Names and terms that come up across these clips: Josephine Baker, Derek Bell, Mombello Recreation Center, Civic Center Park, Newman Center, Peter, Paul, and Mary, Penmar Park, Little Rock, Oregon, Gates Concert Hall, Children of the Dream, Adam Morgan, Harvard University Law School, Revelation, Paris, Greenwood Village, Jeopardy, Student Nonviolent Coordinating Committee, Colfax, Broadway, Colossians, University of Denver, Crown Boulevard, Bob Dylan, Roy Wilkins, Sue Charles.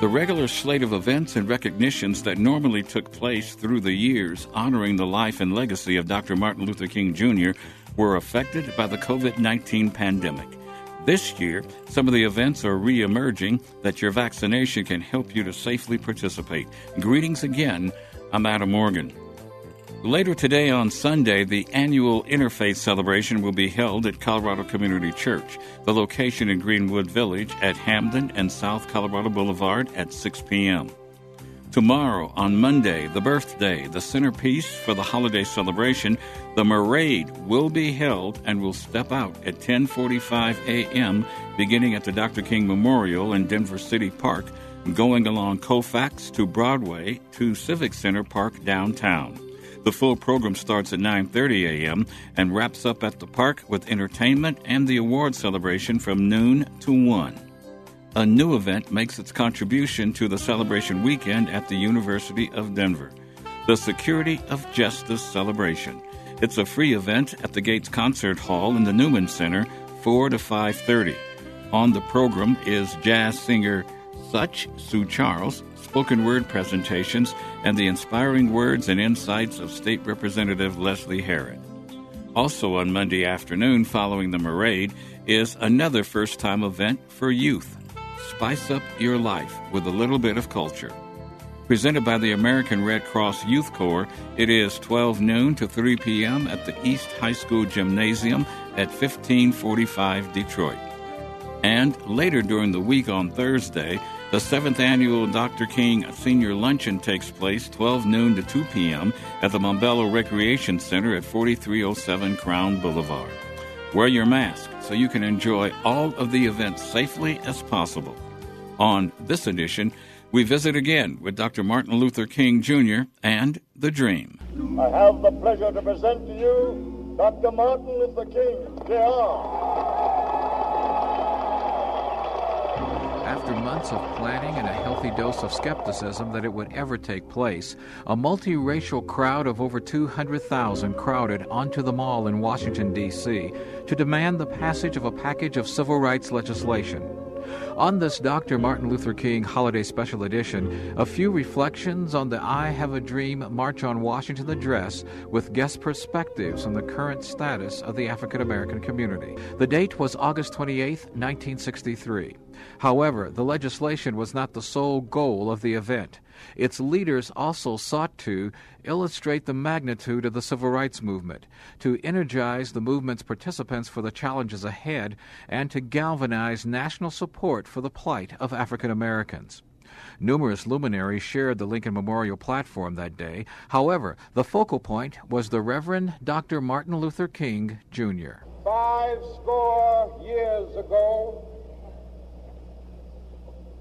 The regular slate of events and recognitions that normally took place through the years honoring the life and legacy of Dr. Martin Luther King Jr. were affected by the COVID-19 pandemic. This year, some of the events are re-emerging that your vaccination can help you to safely participate. Greetings again. I'm Adam Morgan. Later today on Sunday, the annual Interfaith Celebration will be held at Colorado Community Church, the location in Greenwood Village at Hamden and South Colorado Boulevard at 6 p.m. Tomorrow, on Monday, the birthday, the centerpiece for the holiday celebration, the Parade will be held and will step out at 10:45 a.m., beginning at the Dr. King Memorial in Denver City Park, going along Colfax to Broadway to Civic Center Park downtown. The full program starts at 9:30 a.m. and wraps up at the park with entertainment and the award celebration from noon to 1. A new event makes its contribution to the celebration weekend at the University of Denver, the Security of Justice Celebration. It's a free event at the Gates Concert Hall in the Newman Center, 4 to 5:30. On the program is jazz singer Sue Charles, spoken word presentations, and the inspiring words and insights of State Representative Leslie Herod. Also on Monday afternoon following the parade is another first-time event for youth. Spice up your life with a little bit of culture. Presented by the American Red Cross Youth Corps, it is 12 noon to 3 p.m. at the East High School Gymnasium at 1545 Detroit. And later during the week on Thursday, the 7th Annual Dr. King Senior Luncheon takes place 12 noon to 2 p.m. at the Mombello Recreation Center at 4307 Crown Boulevard. Wear your mask so you can enjoy all of the events safely as possible. On this edition, we visit again with Dr. Martin Luther King Jr. and the Dream. I have the pleasure to present to you Dr. Martin Luther King Jr. After months of planning and a healthy dose of skepticism that it would ever take place, a multiracial crowd of over 200,000 crowded onto the mall in Washington, D.C. to demand the passage of a package of civil rights legislation. On this Dr. Martin Luther King Holiday Special Edition, a few reflections on the I Have a Dream March on Washington address with guest perspectives on the current status of the African American community. The date was August 28, 1963. However, the legislation was not the sole goal of the event. Its leaders also sought to illustrate the magnitude of the civil rights movement, to energize the movement's participants for the challenges ahead, and to galvanize national support for the plight of African Americans. Numerous luminaries shared the Lincoln Memorial platform that day. However, the focal point was the Reverend Dr. Martin Luther King, Jr. 5 years ago,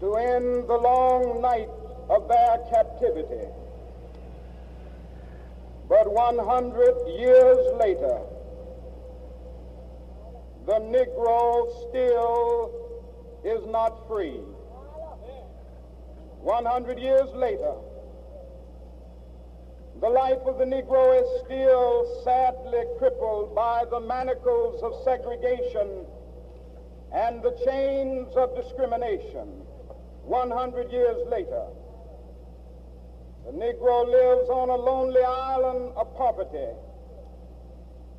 to end the long night of their captivity. But 100 years later, the Negro still is not free. 100 years later, the life of the Negro is still sadly crippled by the manacles of segregation and the chains of discrimination. 100 years later, the Negro lives on a lonely island of poverty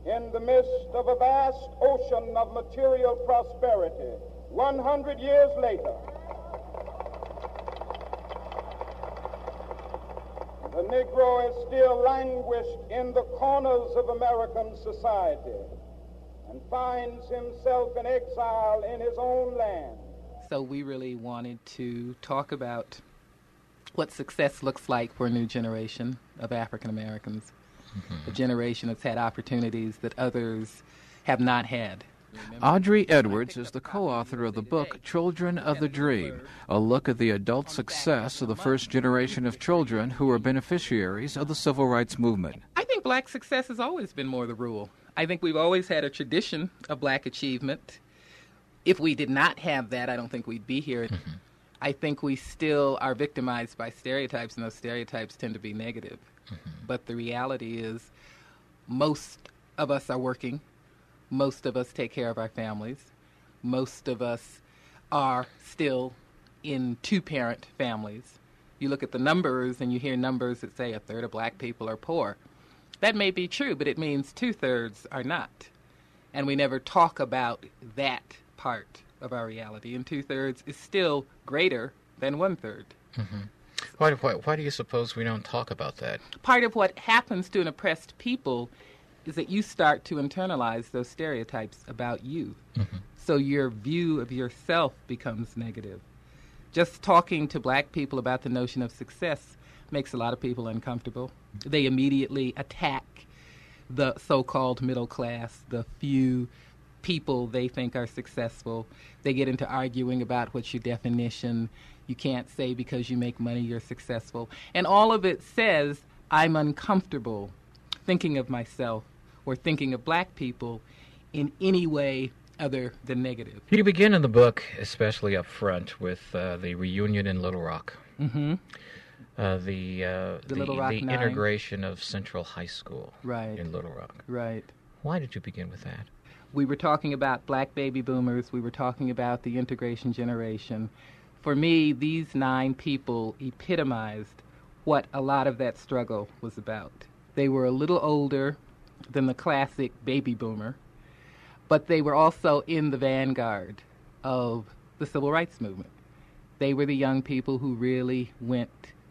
in the midst of a vast ocean of material prosperity. 100 years later, the Negro is still languished in the corners of American society and finds himself in exile in his own land. So we really wanted to talk about what success looks like for a new generation of African Americans, a generation that's had opportunities that others have not had, Audrey Edwards is the co-author of the book Children of the Dream, a look at the adult success of the first generation of children who are beneficiaries of the civil rights movement. I think black success has always been more the rule. I think we've always had a tradition of black achievement. If we did not have that, I don't think we'd be here. Mm-hmm. I think we still are victimized by stereotypes, and those stereotypes tend to be negative. Mm-hmm. But the reality is most of us are working. Most of us take care of our families. Most of us are still in two-parent families. You look at the numbers and you hear numbers that say a third of black people are poor. That may be true, but it means two-thirds are not. And we never talk about that part of our reality. And two-thirds is still greater than one-third. Mm-hmm. Why do you suppose we don't talk about that? Part of what happens to an oppressed people is that you start to internalize those stereotypes about you. Mm-hmm. So your view of yourself becomes negative. Just talking to black people about the notion of success makes a lot of people uncomfortable. They immediately attack the so-called middle class, the few people they think are successful. They get into arguing about what's your definition. You can't say because you make money you're successful. And all of it says, I'm uncomfortable thinking of myself or thinking of black people in any way other than negative. You begin in the book, especially up front, with the reunion in Little Rock. Mm-hmm. The integration of Central High School in Little Rock. Right. Why did you begin with that? We were talking about black baby boomers. We were talking about the integration generation. For me, these 9 people epitomized what a lot of that struggle was about. They were a little older than the classic baby boomer, but they were also in the vanguard of the civil rights movement. They were the young people who really went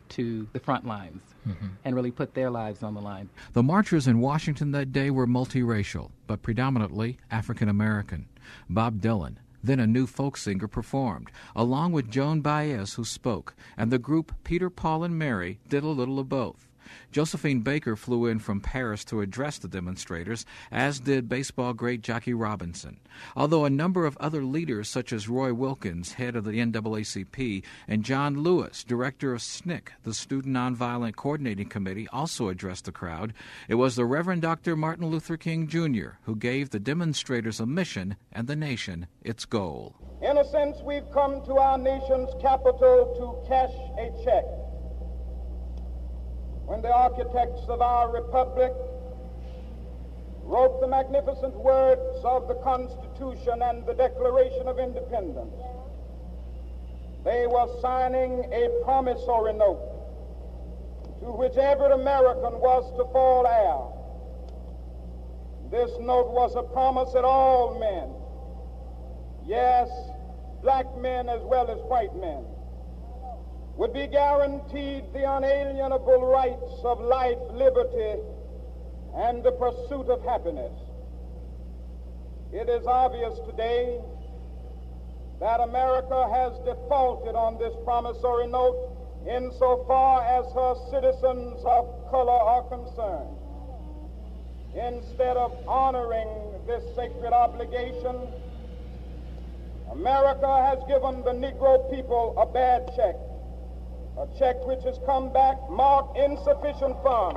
to the front lines mm-hmm. and really put their lives on the line. The marchers in Washington that day were multiracial, but predominantly African-American. Bob Dylan, then a new folk singer, performed, along with Joan Baez, who spoke, and the group Peter, Paul, and Mary did a little of both. Josephine Baker flew in from Paris to address the demonstrators, as did baseball great Jackie Robinson. Although a number of other leaders, such as Roy Wilkins, head of the NAACP, and John Lewis, director of SNCC, the Student Nonviolent Coordinating Committee, also addressed the crowd, it was the Reverend Dr. Martin Luther King Jr. who gave the demonstrators a mission and the nation its goal. In a sense, we've come to our nation's capital to cash a check. When the architects of our republic wrote the magnificent words of the Constitution and the Declaration of Independence, they were signing a promissory note to which every American was to fall heir. This note was a promise that all men, yes, black men as well as white men, would be guaranteed the unalienable rights of life, liberty, and the pursuit of happiness. It is obvious today that America has defaulted on this promissory note insofar as her citizens of color are concerned. Instead of honoring this sacred obligation, America has given the Negro people a bad check. A check which has come back marked insufficient funds.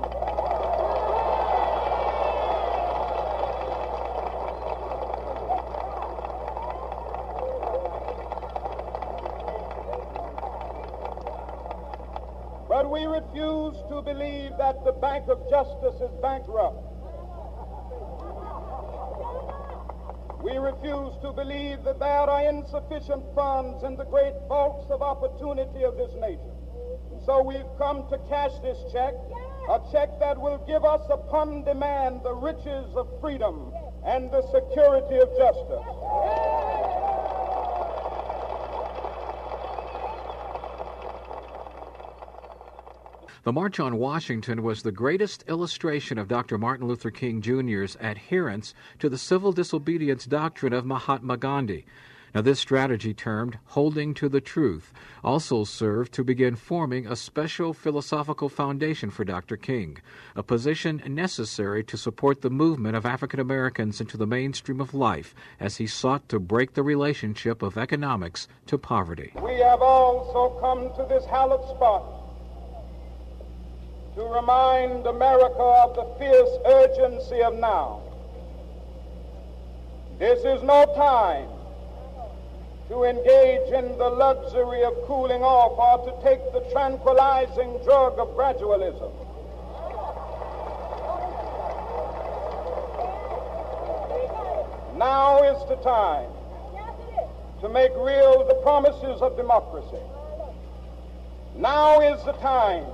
But we refuse to believe that the Bank of Justice is bankrupt. We refuse to believe that there are insufficient funds in the great vaults of opportunity of this nation. So we've come to cash this check, a check that will give us upon demand the riches of freedom and the security of justice. The March on Washington was the greatest illustration of Dr. Martin Luther King Jr.'s adherence to the civil disobedience doctrine of Mahatma Gandhi. Now, this strategy, termed holding to the truth, also served to begin forming a special philosophical foundation for Dr. King, a position necessary to support the movement of African Americans into the mainstream of life as he sought to break the relationship of economics to poverty. We have also come to this hallowed spot to remind America of the fierce urgency of now. This is no time to engage in the luxury of cooling off or to take the tranquilizing drug of gradualism. Now is the time to make real the promises of democracy. Now is the time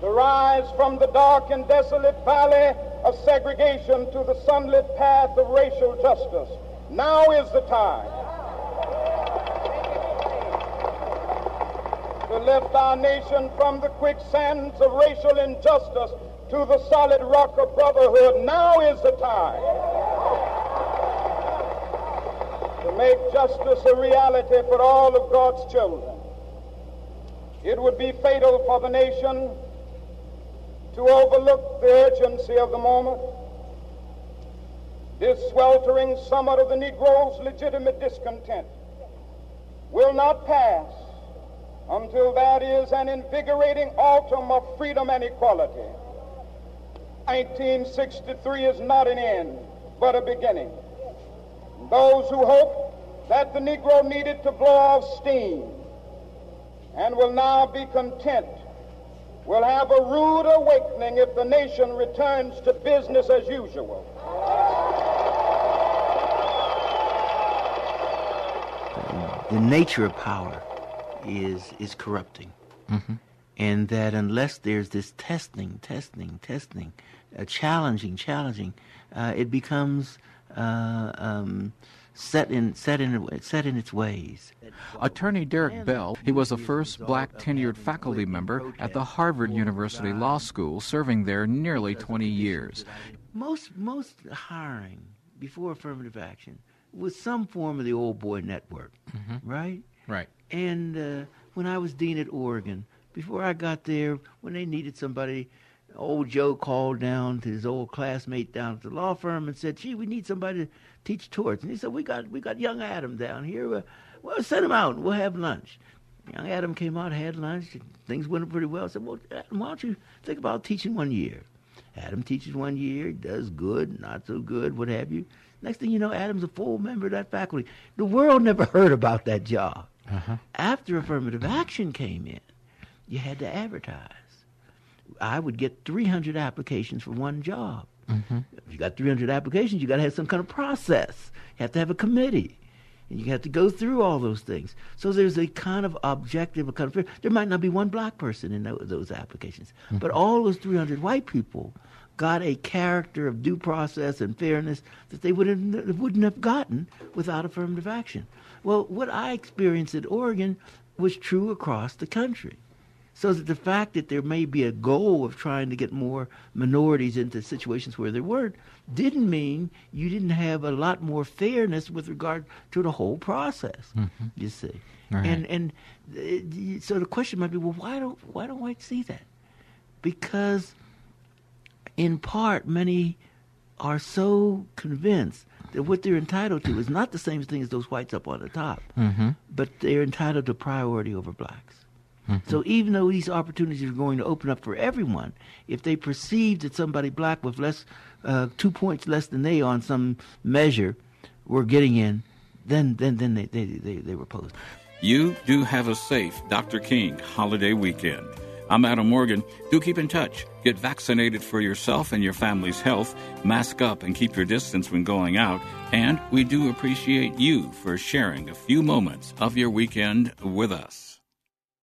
to rise from the dark and desolate valley of segregation to the sunlit path of racial justice. Now is the time to lift our nation from the quicksands of racial injustice to the solid rock of brotherhood. Now is the time to make justice a reality for all of God's children. It would be fatal for the nation to overlook the urgency of the moment. This sweltering summit of the Negro's legitimate discontent will not pass until that is an invigorating autumn of freedom and equality. 1963 is not an end, but a beginning. Those who hoped that the Negro needed to blow off steam and will now be content will have a rude awakening if the nation returns to business as usual. The nature of power is corrupting. Mm-hmm. And that unless there's this testing, challenging, it becomes set in its ways. Attorney Derek Bell, he was the first black tenured faculty member at the Harvard University Law School, serving there nearly 20 years. Most hiring before affirmative action was some form of the old boy network, mm-hmm. right? Right. And when I was dean at Oregon, before I got there, when they needed somebody, old Joe called down to his old classmate down at the law firm and said, "Gee, we need somebody to teach torts." And he said, "We got young Adam down here. Well, send him out. And we'll have lunch." Young Adam came out, had lunch. And things went pretty well. I said, "Well, Adam, why don't you think about teaching 1 year?" Adam teaches 1 year, does good, not so good, what have you. Next thing you know, Adam's a full member of that faculty. The world never heard about that job. Uh-huh. After affirmative action came in, you had to advertise. I would get 300 applications for one job. Mm-hmm. If you got 300 applications, you got to have some kind of process. You have to have a committee. And you have to go through all those things. So there's a kind of objective, a kind of, there might not be one black person in those applications. Mm-hmm. But all those 300 white people got a character of due process and fairness that they wouldn't have gotten without affirmative action. Well, what I experienced at Oregon was true across the country. So that the fact that there may be a goal of trying to get more minorities into situations where there weren't didn't mean you didn't have a lot more fairness with regard to the whole process, mm-hmm. you see. Right. And so the question might be, well, why don't whites see that? Because in part, many are so convinced that what they're entitled to is not the same thing as those whites up on the top, mm-hmm. but they're entitled to priority over blacks. Mm-hmm. So even though these opportunities are going to open up for everyone, if they perceive that somebody black with less, 2 points less than they on some measure were getting in, then they were opposed. You do have a safe Dr. King holiday weekend. I'm Adam Morgan. Do keep in touch. Get vaccinated for yourself and your family's health. Mask up and keep your distance when going out. And we do appreciate you for sharing a few moments of your weekend with us.